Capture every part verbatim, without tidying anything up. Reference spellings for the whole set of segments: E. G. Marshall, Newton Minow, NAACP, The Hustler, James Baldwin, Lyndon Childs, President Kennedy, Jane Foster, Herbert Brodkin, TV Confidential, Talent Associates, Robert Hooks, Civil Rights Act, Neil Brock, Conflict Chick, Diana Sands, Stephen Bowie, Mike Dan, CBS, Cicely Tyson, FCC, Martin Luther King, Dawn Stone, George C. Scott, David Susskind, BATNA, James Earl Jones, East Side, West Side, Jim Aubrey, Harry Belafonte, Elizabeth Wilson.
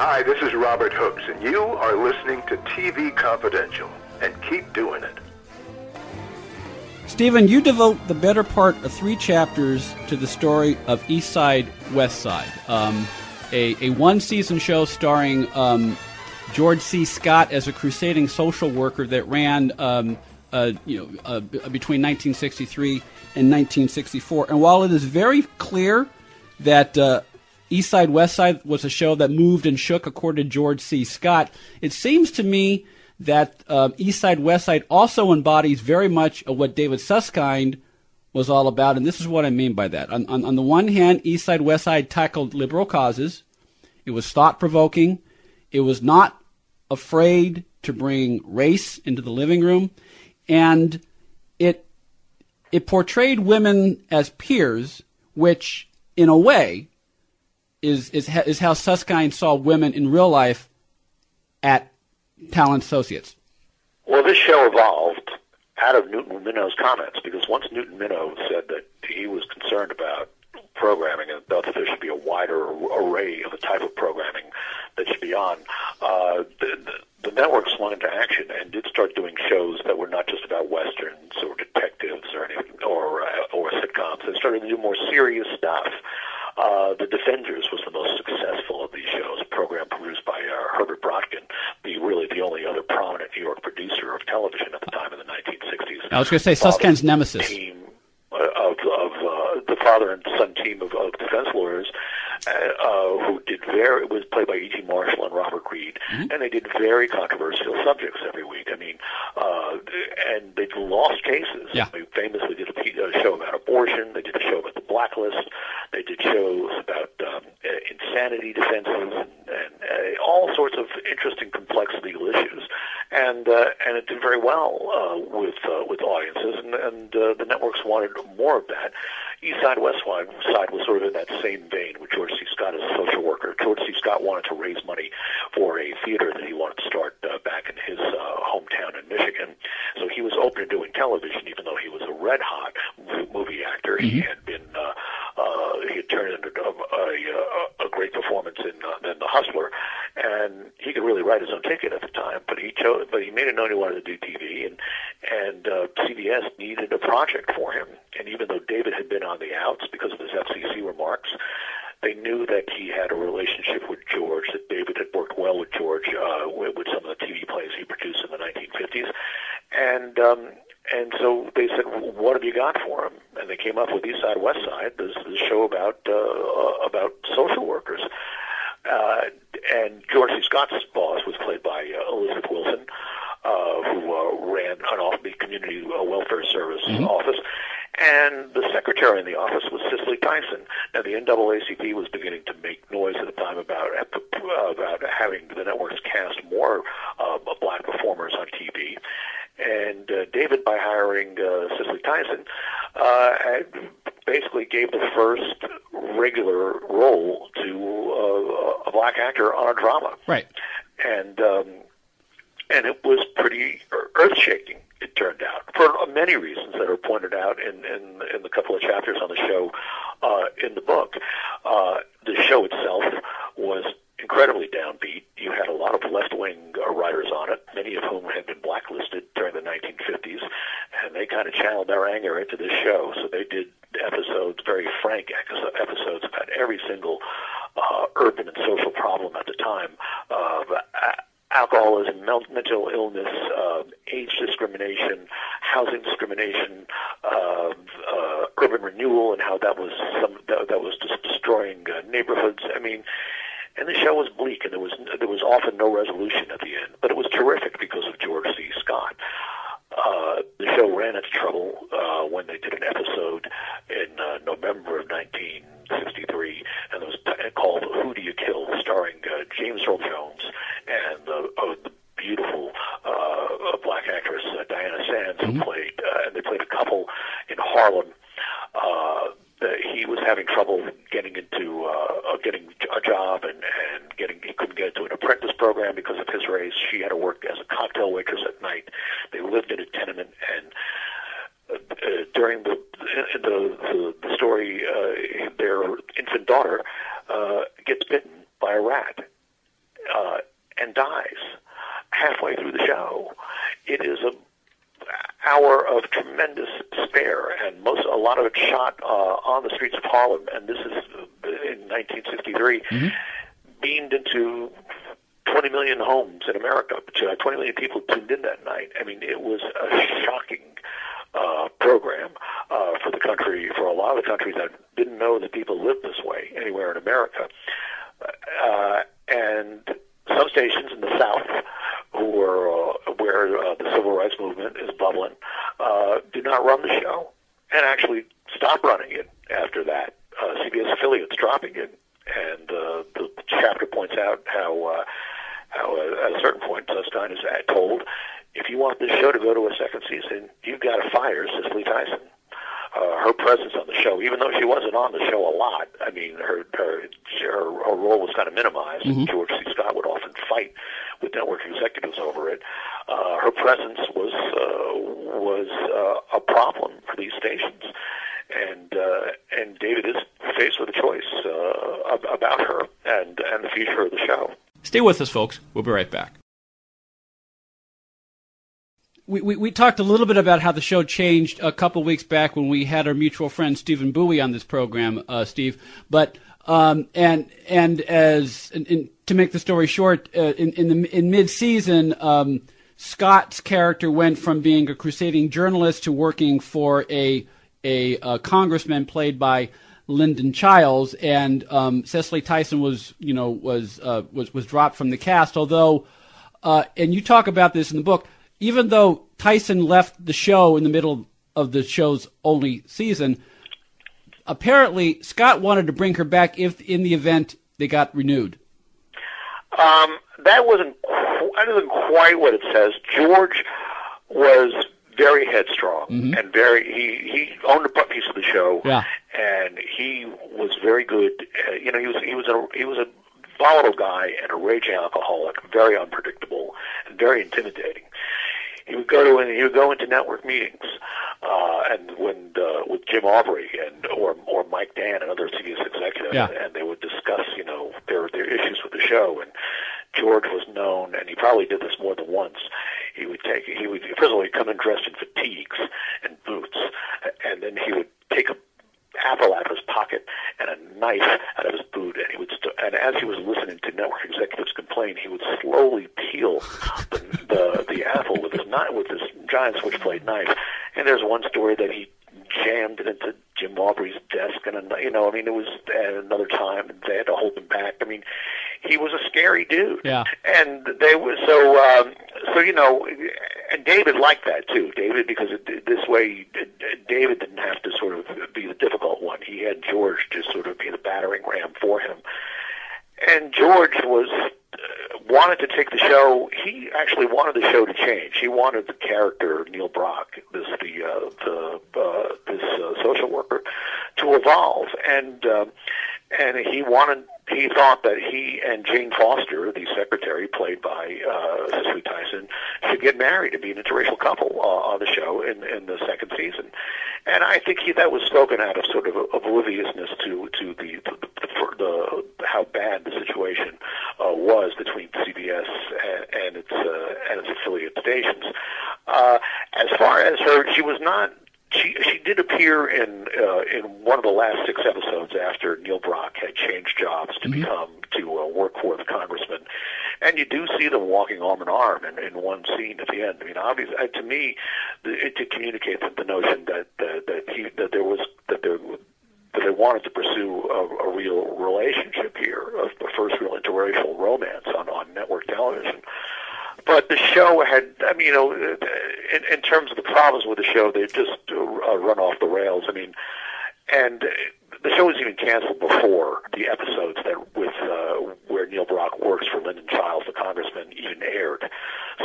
Hi, this is Robert Hooks, and you are listening to T V Confidential, and keep doing it. Stephen, you devote the better part of three chapters to the story of East Side, West Side, um, a, a one-season show starring um, George C. Scott as a crusading social worker that ran um, uh, you know, uh, between nineteen sixty-three and nineteen sixty-four. And while it is very clear that uh, East Side, West Side was a show that moved and shook according to George C. Scott, it seems to me that uh, East Side, West Side also embodies very much of what David Susskind was all about, and this is what I mean by that. On, on, on the one hand, East Side, West Side tackled liberal causes. It was thought-provoking. It was not afraid to bring race into the living room, and it it portrayed women as peers, which in a way is is, ha- is how Susskind saw women in real life at Talent Associates. Well, this show evolved out of Newton Minow's comments, because once Newton Minow said that he was concerned about programming and thought that there should be a wider array of the type of programming that should be on, uh, the, the, the network swung into action and did start doing shows that were not just about Westerns or detectives or anything, or, or sitcoms. They started to do more serious stuff. Uh, the Defenders was the most successful of these shows, a program produced by uh, Herbert Brodkin, the really the only other prominent New York producer of television at the time in the nineteen sixties. I was going to say Susskind's nemesis. Team of, of uh, the father and son team of, of defense lawyers, uh, uh, who did very was played by E. G. Marshall and Robert Reed, mm-hmm. and they did very controversial subjects every week. I mean, uh, and they lost cases. Yeah. They famously did a, a show about abortion. They did a show about the blacklist. They did shows about um, insanity defenses and, and uh, all sorts of interesting, complex legal issues, and uh, and it did very well uh, with uh, with audiences, and, and uh, the networks wanted more of that. East Side, West Side was sort of in that same vein with George C. Scott as a social worker. George C. Scott wanted to raise money for a theater that he wanted to start uh, back in his uh, hometown in Michigan, so he was open to doing television, even though he was a red-hot movie actor. Mm-hmm. He had been uh, Uh, he had turned into a, a, a great performance in, uh, in The Hustler, and he could really write his own ticket at the time. But he chose, but he made it known he wanted to do T V, and and uh, C B S needed a project for him. And even though David had been on the outs because of his F C C remarks, they knew that he had a relationship with George, that David had worked well with George uh, with, with some of the T V plays he produced in the nineteen fifties, and. Um, And so they said, well, "What have you got for him?" And they came up with East Side, West Side, this, this show about uh, about social workers. Uh, and George C. Scott's boss was played by uh, Elizabeth Wilson, uh, who uh, ran an off-beat community uh, welfare service mm-hmm. office. And the secretary in the office was Cicely Tyson. Now, the N double A C P was beginning to make noise at the time about about having the networks cast more uh, black performers on T V. And uh, David, by hiring uh, Cicely Tyson, uh, basically gave the first regular role to uh, a black actor on a drama. Right. And um, and it was pretty earth-shaking, it turned out, for many reasons that are pointed out in, in, in the couple of chapters on the show uh, in the book. Uh, the show itself was incredibly downbeat. You had a lot of left-wing uh, writers on it, many of whom had been blacklisted during the nineteen fifties, and they kind of channeled their anger into this show. So they did episodes, very frank episodes, about every single uh, urban and social problem at the time, uh, alcoholism, mental illness, uh, age discrimination, housing discrimination, uh, uh, urban renewal, and how that was some, that, that was just destroying uh, neighborhoods. I mean, and the show was bleak, and there was there was often no resolution at the end. But it was terrific because of George C. Scott. Uh, the show ran into trouble uh, when they did an episode in uh, November of nineteen sixty-three, and it was called "Who Do You Kill?", starring uh, James Earl Jones and uh, oh, the beautiful uh, black actress uh, Diana Sands, who played. Uh, and they played a couple in Harlem. Uh, He was having trouble getting into uh, getting a job, and, and getting he couldn't get into an apprentice program because of his race. She had to work as a cocktail waitress at night. They lived in a tenement, and uh, during the the, the story, uh, their infant daughter uh, gets bitten by a rat, and dies halfway through the show. It is a hour of tremendous despair, and most a lot of it shot uh, on the streets of Harlem, and this is in nineteen sixty-three, mm-hmm. beamed into twenty million homes in America. twenty million people tuned in that night. I mean, it was a shocking uh, program uh, for the country, for a lot of the countries that didn't know that people lived this way anywhere in America. Uh, and some stations in the South, who were uh, where uh, the civil rights movement is bubbling, uh, did not run the show and actually stopped running it after that. Uh, C B S affiliates dropping it, and uh, the chapter points out how uh, how uh, at a certain point Susskind is told, if you want this show to go to a second season, you've got to fire Cicely Tyson. Uh, her presence on the show, even though she wasn't on the show a lot, I mean, her her her, her role was kind of minimized. Mm-hmm. George C. Scott would often fight with network executives over it. Uh, her presence was uh, was uh, a problem for these stations, and uh, and David is faced with a choice uh, about her and and the future of the show. Stay with us, folks. We'll be right back. We, we we talked a little bit about how the show changed a couple weeks back when we had our mutual friend Stephen Bowie on this program, uh, Steve. But um, and and as in, in, to make the story short, uh, in in, the, in mid-season, um, Scott's character went from being a crusading journalist to working for a a, a congressman played by Lyndon Childs, and um, Cicely Tyson was you know was uh, was was dropped from the cast. Although, uh, and you talk about this in the book. Even though Tyson left the show in the middle of the show's only season, apparently Scott wanted to bring her back if, in the event, they got renewed. Um, that wasn't that isn't quite what it says. George was very headstrong, mm-hmm. and very he, he owned a piece of the show, yeah. and he was very good. Uh, you know, he was he was a he was a volatile guy and a raging alcoholic, very unpredictable and very intimidating. He would go to he would go into network meetings, uh, and when uh, with Jim Aubrey and or or Mike Dan and other C B S executives, yeah. and they would discuss you know their their issues with the show. And George was known, and he probably did this more than once. He would take he would first of all he'd come in dressed in fatigues and boots, and then he would take a apple out of his pocket and a knife out of his boot, and he would. St- and as he was listening to network executives complain, he would slowly peel the the, the apple with his knife, with his giant switchblade knife. And there's one story that he jammed it into Jim Aubrey's desk, and you know, I mean, it was at another time, and they had to hold him back. I mean, he was a scary dude, yeah. And they were so um, so you know, and David liked that too. David, because it, this way, David didn't have to sort of be the difficult one. He had George to sort of be the battering ram for him, and George was. Wanted to take the show. He actually wanted the show to change. He wanted the character Neil Brock, this the uh, the uh, this uh, social worker, to evolve, and uh, and he wanted. He thought that he and Jane Foster, the secretary played by uh, Cicely Tyson, should get married and be an interracial couple uh, on the show in, in the second season. And I think he, that was spoken out of sort of obliviousness to to the, to the, the, the how bad the situation uh, was between C B S and, and its uh, and its affiliate stations. Uh, as far as her, she was not. She she did appear in uh, in one of the last six episodes after Neil Brock had changed jobs to mm-hmm. become to uh, work for the congressman, and you do see them walking arm in arm in, in one scene at the end. I mean, obviously, uh, to me, the, it to communicate the, the notion that uh, that he that there was that there that they wanted to pursue a, a real relationship here, of the first real interracial romance on, on network television. But the show had, I mean, you know, in, in terms of the problems with the show, they just uh, run off the rails. I mean, and the show was even canceled before the episodes that with uh, where Neil Brock works for Lyndon Childs, the congressman, even aired.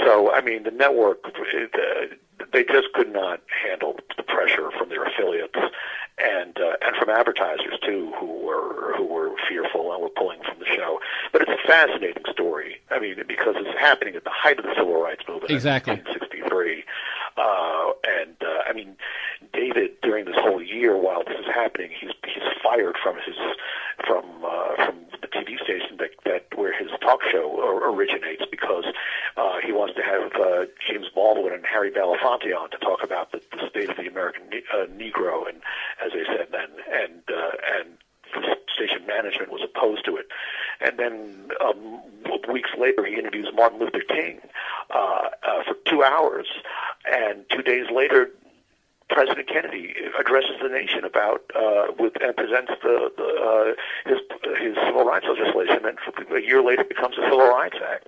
So, I mean, the network, it, uh, they just could not handle the pressure from their affiliates and uh, and from advertisers too, who were who were fearful and were pulling from the show. But it's a fascinating story. I mean, because it's happening at the height of the civil rights movement, exactly, in nineteen sixty-three. Uh, and uh, I mean, David, during this whole year while this is happening, he's he's fired from his from uh, from the T V station that, that where his talk show originates because uh, he wants to have uh, James Baldwin and Harry Belafonte on to talk about the, the state of the American uh, Negro, and as I said then, and uh, and station management was opposed to it. And then um, weeks later, he interviews Martin Luther King uh, uh, for two hours, and two days later, President Kennedy addresses the nation about uh, with and presents the, the uh, his his civil rights legislation, and a year later becomes the Civil Rights Act.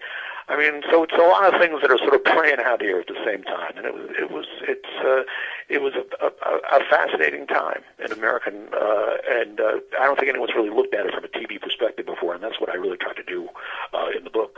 I mean, so it's a lot of things that are sort of playing out here at the same time, and it was it was it's uh, it was a, a, a fascinating time in American, uh, and uh, I don't think anyone's really looked at it from a T V perspective before, and that's what I really tried to do uh, in the book.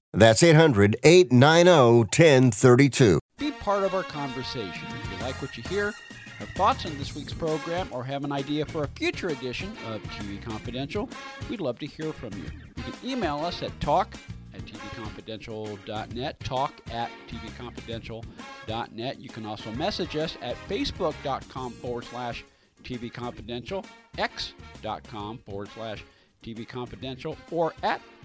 That's eight hundred, eight ninety, ten thirty-two. Be part of our conversation. If you like what you hear, have thoughts on this week's program, or have an idea for a future edition of T V Confidential, we'd love to hear from you. You can email us at talk at t v confidential dot net, talk at t v confidential dot net. You can also message us at facebook dot com forward slash T V Confidential, x dot com forward slash T V Confidential, or at